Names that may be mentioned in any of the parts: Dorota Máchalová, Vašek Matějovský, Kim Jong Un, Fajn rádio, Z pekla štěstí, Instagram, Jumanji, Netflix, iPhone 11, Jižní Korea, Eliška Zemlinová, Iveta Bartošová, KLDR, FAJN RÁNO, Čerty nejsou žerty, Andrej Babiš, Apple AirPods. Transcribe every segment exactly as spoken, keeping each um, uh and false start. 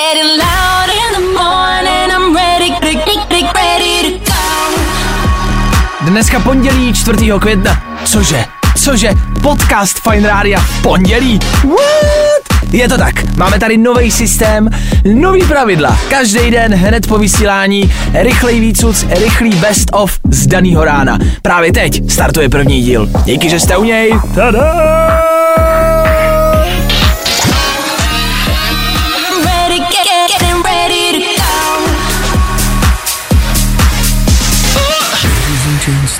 getting loud in the morning, I'm ready, ready, ready to go. Dneska pondělí čtvrtého května. Cože? Cože? Podcast Fajn rádia v pondělí. What? Je to tak. Máme tady nový systém, nový pravidla. Každý den hned po vysílání rychlej výcuc, rychlý best of z daného rána. Právě teď startuje první díl. Díky, že jste u něj. Tada!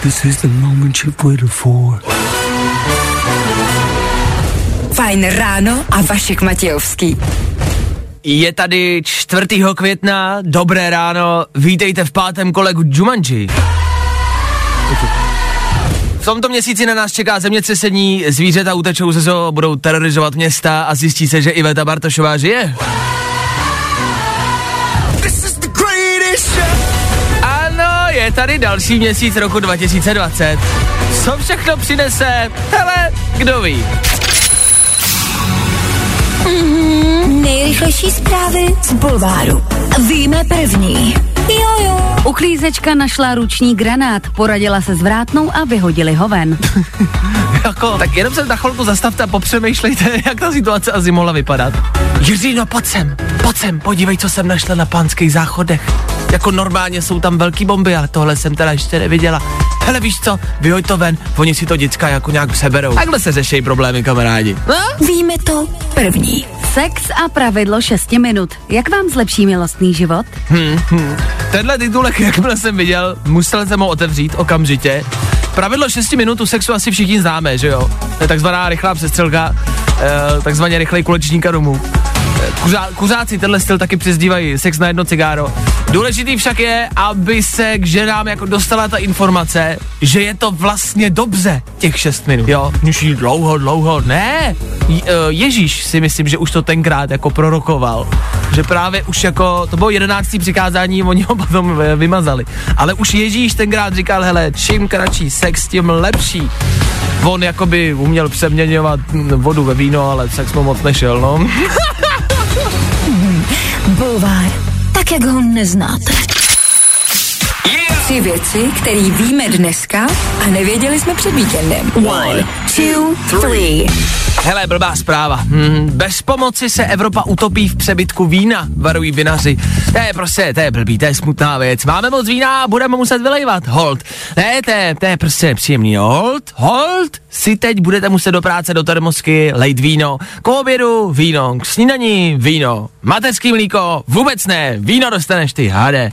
This is the moment you've waited for. Fajn ráno a Vašek Matějovský. Je tady čtvrtého května, dobré ráno, vítejte v pátém kolegu Jumanji. V tomto měsíci na nás čeká zemětřesení, zvířata utečou ze zoo, budou terorizovat města a zjistí se, že Iveta Bartošová žije. Je tady další měsíc roku dva tisíce dvacet. Co všechno přinese? Hele, kdo ví? Mm-hmm. Nejrychlejší zprávy z bulváru. Víme první. Jojo. Uklízečka našla ruční granát, poradila se s vrátnou a vyhodili ho ven. Jako, tak jenom se na chvilku zastavte a popřemýšlejte, jak ta situace asi mohla vypadat. Jiříno, pojď sem, pojď sem, podívej, co jsem našla na pánských záchodech. Jako normálně jsou tam velký bomby, ale tohle jsem teda ještě neviděla. Hele, víš co, vyhoď to ven, oni si to děcka jako nějak přeberou. Takhle se řeší problémy, kamarádi. No? Víme to první. Sex a pravidlo šest minut. Jak vám zlepší milostný život? Hmm, hmm. Tenhle titulek, jakmile jsem viděl, musel jsem ho otevřít okamžitě. Pravidlo šest minut u sexu asi všichni známe, že jo? To je takzvaná rychlá přestřelka, eh, takzvaně rychlej kulečníka domů. Kuřá, kuřáci tenhle styl taky přezdívají sex na jedno cigáro. Důležitý však je, aby se k ženám jako dostala ta informace, že je to vlastně dobře těch šest minut. Jo, nižší dlouho, dlouho, ne. Ježíš si myslím, že už to tenkrát jako prorokoval. Že právě už jako, to bylo jedenáctý přikázání, oni ho potom vymazali. Ale už Ježíš tenkrát říkal, hele, čím kratší sex, tím lepší. On jakoby uměl přeměňovat vodu ve víno, ale sex mu moc nešel, no. Bulvár, tak jak ho neznáte. Yeah. Tři věci, které víme dneska a nevěděli jsme před víkendem. One, two, three. Hele, blbá zpráva. Hmm, bez pomoci se Evropa utopí v přebytku vína, varují vinaři. To je prostě, to je blbý, to je smutná věc. Máme moc vína a budeme muset vylejvat, hold. Ne, to je, to je prostě příjemný, hold, hold. Si teď budete muset do práce, do termosky, lejt víno. K obědu víno, k snídaní víno. Mateřský mlíko vůbec ne, víno dostaneš ty, hade.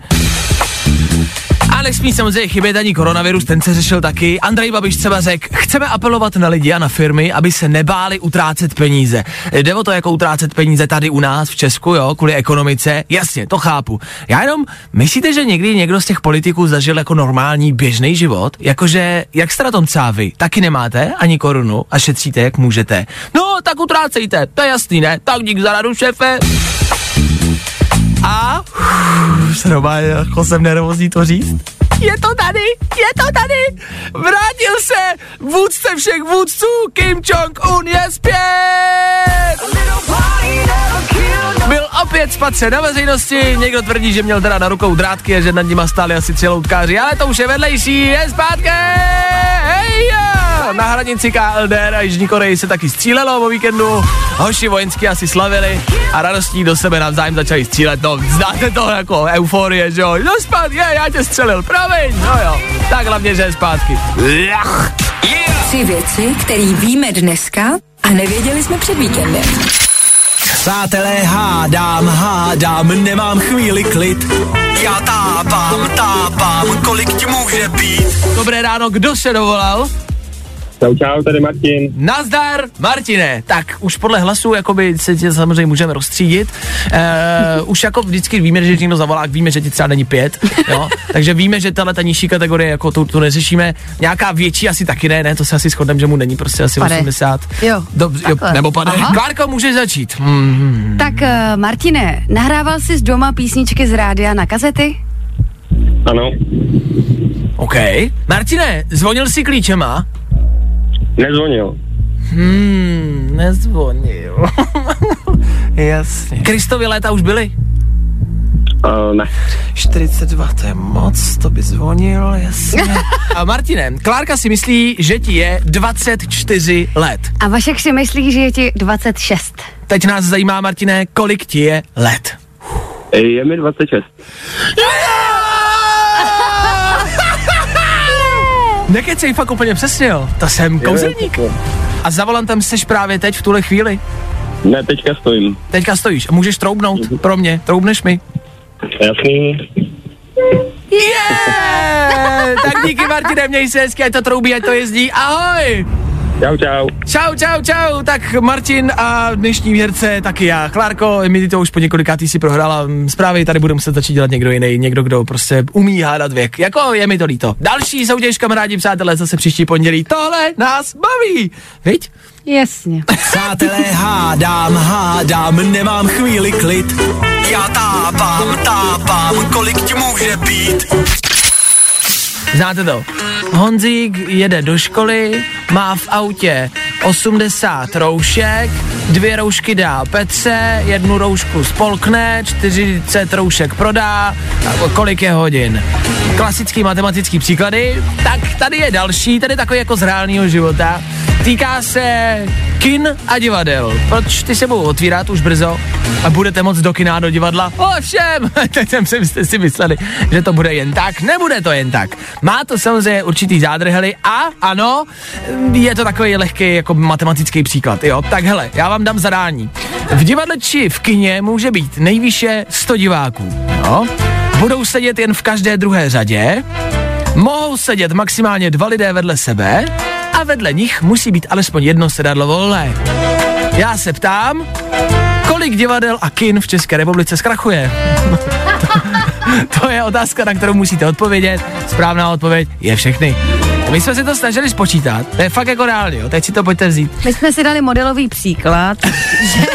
A nesmí samozřejmě chybět ani koronavirus, ten se řešil taky. Andrej Babiš třeba řekl, chceme apelovat na lidi a na firmy, aby se nebáli utrácet peníze. Jde o to, jako utrácet peníze tady u nás v Česku, jo, kvůli ekonomice. Jasně, to chápu. Já jenom, myslíte, že někdy někdo z těch politiků zažil jako normální běžný život? Jakože, jak jste na tom třeba vy? Taky nemáte ani korunu a šetříte, jak můžete. No, tak utrácejte, to je jasný, ne? Tak dík za radu, šéfe. A už se normálně, jako jsem nervózní to říct. Je to tady, je to tady, vrátil se vůdce všech vůdců, Kim Jong Un je zpět! Byl opět spatřen na veřejnosti, někdo tvrdí, že měl teda na rukou drátky a že nad nima stáli asi celoutkáři, ale to už je vedlejší, je zpátky! Heja! Na hranici K L D R a Jižní Koreji se taky střílelo po víkendu, hoši vojensky asi slavili a radostí do sebe navzájem začali střílet, no znáte to jako euforie, že jo, no zpátky, já tě střelil, promiň, no jo, tak hlavně, že je zpátky. Yeah. Tři věci, které víme dneska a nevěděli jsme před víkendem. Přátelé, hádám, hádám, nemám chvíli klid. Já tápám, tápám, kolik ti může být. Dobré ráno, kdo se dovolal? Čau, čau, tady Martin. Nazdar, Martine. Tak už podle hlasu jakoby se tě samozřejmě můžeme rozstřídit. E, už jako vždycky víme, že někdo zavolá, víme, že ti třeba není pět, jo? Takže víme, že tahle ta nižší kategorie, jako tu, tu neřešíme. Nějaká větší asi taky ne, ne? To se asi shodneme, že mu není prostě asi pade. osmdesát. Jo, Dobře, jo nebo pade. Aha. Klárko, můžeš začít. Hmm. Tak uh, Martine, nahrával jsi z doma písničky z rádia na kazety? Ano. OK. Martine, zvonil jsi klíčema? Nezvonil. Hmm, nezvonil. Jasně. Kristovy léta už byly? Uh, ne. čtyřicet dva, to je moc, to by zvonil, jasně. A Martine, Klárka si myslí, že ti je dvacet čtyři let. A Vašek si myslí, že je ti dvacet šest. Teď nás zajímá, Martine, kolik ti je let? Je mi dvacet šest. Nekecej fakt úplně přesně, jo. To jsem kouzelník. A za volantem seš právě teď v tuhle chvíli? Ne, teďka stojím. Teďka stojíš a můžeš troubnout pro mě. Troubneš mi? Jasný. Yeah! Tak díky, Martine, měj se hezky, ať to troubí, ať to jezdí. Ahoj! Čau, čau. Čau, čau, čau. Tak Martin a dnešní věrce, taky já. Klárko, my to už po několikátý si prohrála zprávy, tady bude muset začít dělat někdo jiný, někdo, kdo prostě umí hádat věk. Jako je mi to líto. Další soutěž, kamarádi, přátelé, zase příští pondělí. Tohle nás baví, viď? Jasně. Přátelé, hádám, hádám, nemám chvíli klid. Já tápám, tápám, kolik ti může být. Znáte to? Honzík jede do školy, má v autě osmdesát roušek, dvě roušky dá Petře, jednu roušku spolkne, čtyřicet roušek prodá, kolik je hodin. Klasický matematický příklady, tak tady je další, tady takový jako z reálného života. Týká se kin a divadel. Proč ty se budou otvírat už brzo a budete moc do kina, do divadla? Ovšem, teď jste si mysleli, že to bude jen tak. Nebude to jen tak. Má to samozřejmě určitý zádrhely a ano, je to takový lehký jako matematický příklad, jo. Tak hele, já vám dám zadání. V divadle či v kině může být nejvýše sto diváků, jo. Budou sedět jen v každé druhé řadě, mohou sedět maximálně dva lidé vedle sebe a vedle nich musí být alespoň jedno sedadlo volné. Já se ptám, kolik divadel a kin v České republice zkrachuje? To je otázka, na kterou musíte odpovědět. Správná odpověď je všechny. My jsme si to snažili spočítat, to je fakt jako reálně, jo? Teď si to pojďte vzít. My jsme si dali modelový příklad, že,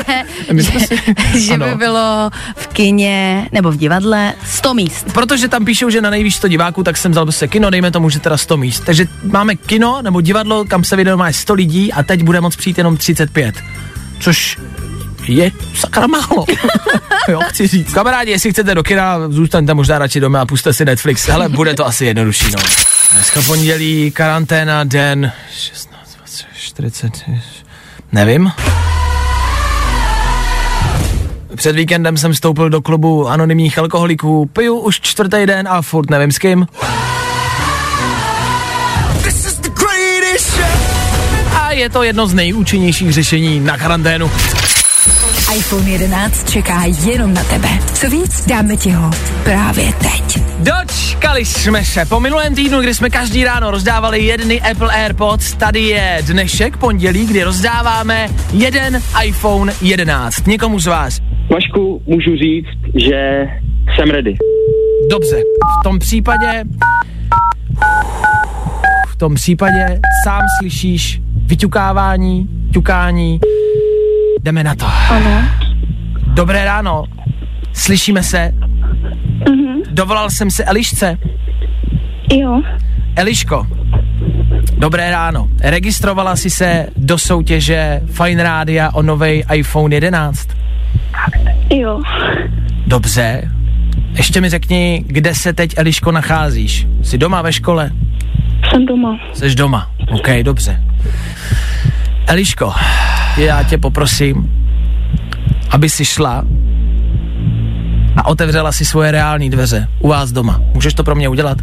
že, si... že by bylo v kině nebo v divadle sto míst. Protože tam píšou, že na nejvýš sto diváků, tak jsem vzal se kino, dejme tomu, že teda sto míst. Takže máme kino nebo divadlo, kam se vydalo má sto lidí a teď bude moc přijít jenom třicet pět, což... je sakra málo. Jo, chci říct. Kamarádi, jestli chcete do kina, zůstaňte možná radši doma a puste si Netflix, ale bude to asi jednodušší, no. Dneska pondělí, karanténa, den šestnáct, dvacet, čtyřicet, nevím. Před víkendem jsem vstoupil do klubu anonymních alkoholiků, piju už čtvrtý den a furt nevím s kým. A je to jedno z nejúčinnějších řešení na karanténu. iPhone jedenáct čeká jenom na tebe. Co víc, dáme ti ho právě teď. Dočkali jsme se. Po minulém týdnu, kdy jsme každý ráno rozdávali jedny Apple AirPods, tady je dnešek, pondělí, kdy rozdáváme jeden iPhone jedenáct. Někomu z vás. Vašku, můžu říct, že jsem ready. Dobře. V tom případě... V tom případě sám slyšíš vyťukávání, ťukání... Jdeme na to. Ano. Dobré ráno. Slyšíme se. Mhm. Dovolal jsem se Elišce. Jo. Eliško, dobré ráno. Registrovala jsi se do soutěže Fajn rádia o novej iPhone jedenáct? Jo. Dobře. Ještě mi řekni, kde se teď, Eliško, nacházíš? Jsi doma, ve škole? Jsem doma. Jseš doma. OK, dobře. Eliško, já tě poprosím, aby si šla a otevřela si svoje reální dveře u vás doma. Můžeš to pro mě udělat?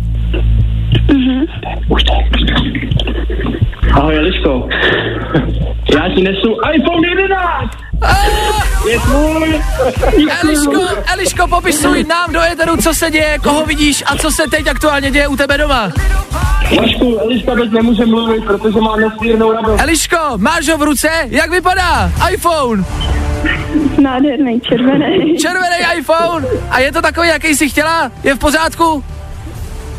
Mhm. Ahoj, Eliško. Já ti nesu iPhone jedenáct! Eliško, Eliško, popisuj nám do éteru, co se děje, koho vidíš a co se teď aktuálně děje u tebe doma. Vašku, Eliška teď nemůže mluvit, protože má nesmírnou radost. Eliško, máš ho v ruce? Jak vypadá iPhone? Nádherný, červený. Červený iPhone. A je to takový, jaký jsi chtěla? Je v pořádku?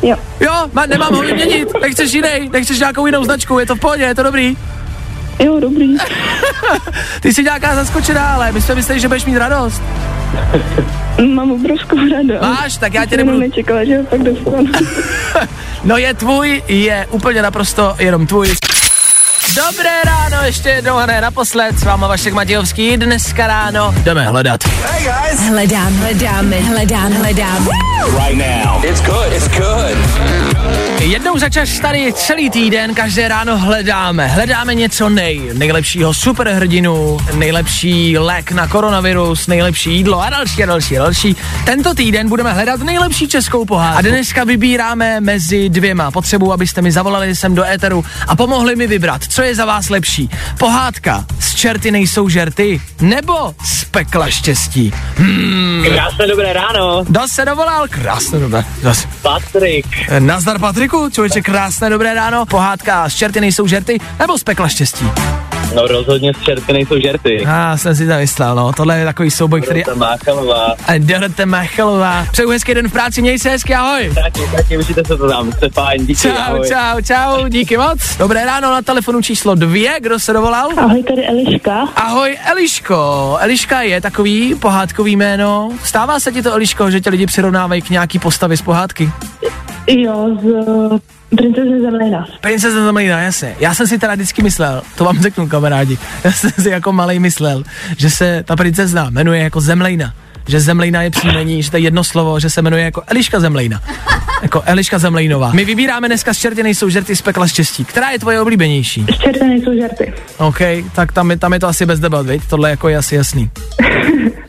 Jo. Jo, má, nemám ho vyměnit. Nechceš jiný, nechceš nějakou jinou značku, je to v pohodě, je to dobrý? Jo, dobrý. Ty jsi nějaká zaskočená, ale my jsme mysleli, že budeš mít radost. Mám obrovskou radost. Máš, tak já tě nebudu... nečekala, že ho tak dostanu. No je tvůj, je úplně naprosto jenom tvůj. Dobré ráno, ještě jednou a ne naposled, s váma Vašek Matějovský, dneska ráno jdeme hledat. Hey guys. Hledám, hledáme, hledám, hledám. Right now. It's good, it's good. Jednou za čas tady celý týden, každé ráno hledáme, hledáme něco nej, nejlepšího superhrdinu, nejlepší lék na koronavirus, nejlepší jídlo a další a další a další. Tento týden budeme hledat nejlepší českou pohádku. A dneska vybíráme mezi dvěma. Potřebuji, abyste mi zavolali sem do éteru a pomohli mi vybrat, co je za vás lepší. Pohádka Z čerty nejsou žerty nebo Z pekla štěstí. Hmm. Krásné dobré ráno. Dos se dovolal. Krásné dobré. Dos. Patrik. Nazdar Patriku, člověče, krásné dobré ráno. Pohádka Z čerty nejsou žerty nebo Z pekla štěstí. No rozhodně Z čerty nejsou žerty. Já ah, jsem si tam myslel, no. Tohle je takový souboj, který... Dorota Máchalová. Dorota Máchalová. Přeju hezký den v práci, měj se hezky, ahoj. Taky, taky, užijte se to tam, jste fajn, díky, čau, ahoj. Čau, čau, díky moc. Dobré ráno, na telefonu číslo dvě, kdo se dovolal? Ahoj, tady Eliška. Ahoj, Eliško. Eliška je takový pohádkový jméno. Stává se ti to, Eliško, že tě lidi přirovnávají k nějaký postavě z pohádky? Jo, z... Princezna Zemlina. Princezna Zemlina, jasně. Já jsem si teda vždycky myslel, to vám řeknu kamarádi, já jsem si jako malej myslel, že se ta princezna jmenuje jako Zemlina, že Zemlina je příjmení, že to je jedno slovo, že se jmenuje jako Eliška Zemlina. Jako Eliška Zemlinová. My vybíráme dneska Z čerty nejsou žerty, Z pekla štěstí. Která je tvoje oblíbenější? Z čerty nejsou žerty. OK, tak tam je, tam je to asi bez debat, viď? Tohle jako je asi jasný.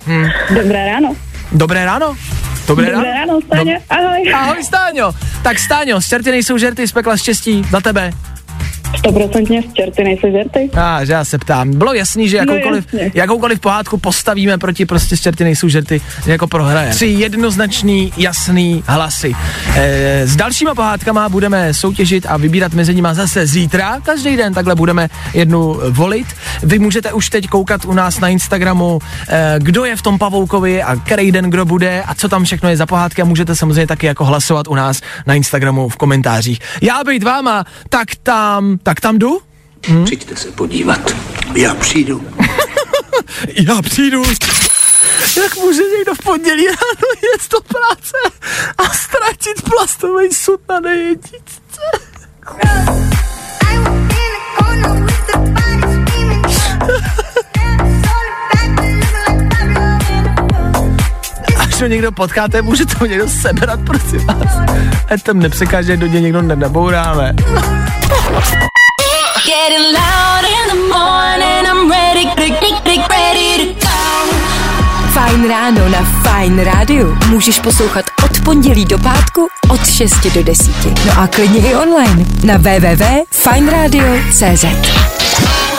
Hmm. Dobré ráno. Dobré ráno. Dobré, Dobré ráno, Stáňo, Dob- ahoj. Ahoj, Stáňo. Tak Stáňo, z čerty nejsou žerty, Z pekla štěstí, za tebe. sto procent z čerty nejsou žerty. A, ah, že já se ptám. Bylo jasný, že jakoukoliv, no jakoukoliv pohádku postavíme proti prostě Z čerty nejsou žerty, jako prohraje. Tři jednoznačný, jasný hlasy. E, s dalšíma pohádkama budeme soutěžit a vybírat mezi nima zase zítra. Každý den takhle budeme jednu volit. Vy můžete už teď koukat u nás na Instagramu, e, kdo je v tom pavoukovi a který den kdo bude a co tam všechno je za pohádky a můžete samozřejmě taky jako hlasovat u nás na Instagramu v komentářích. Já bejt váma, tak tam... Tak tam jdu? Hm? Přijďte se podívat. Já přijdu. Já přijdu. Jak může někdo v pondělí ráno jet do práce a ztratit plastový sud na nejedičce? Až ho někdo potkáte, může to někdo sebrat, prosím vás. Ať tam nepřekáže, do něj někdo nenabouráme. Getting loud in the morning, I'm ready, ready, ready to go. Fajn ráno na Fajn rádiu můžeš poslouchat od pondělí do pátku od šesti do deseti. No a klidně i online na w w w tečka fajn rádio tečka cz.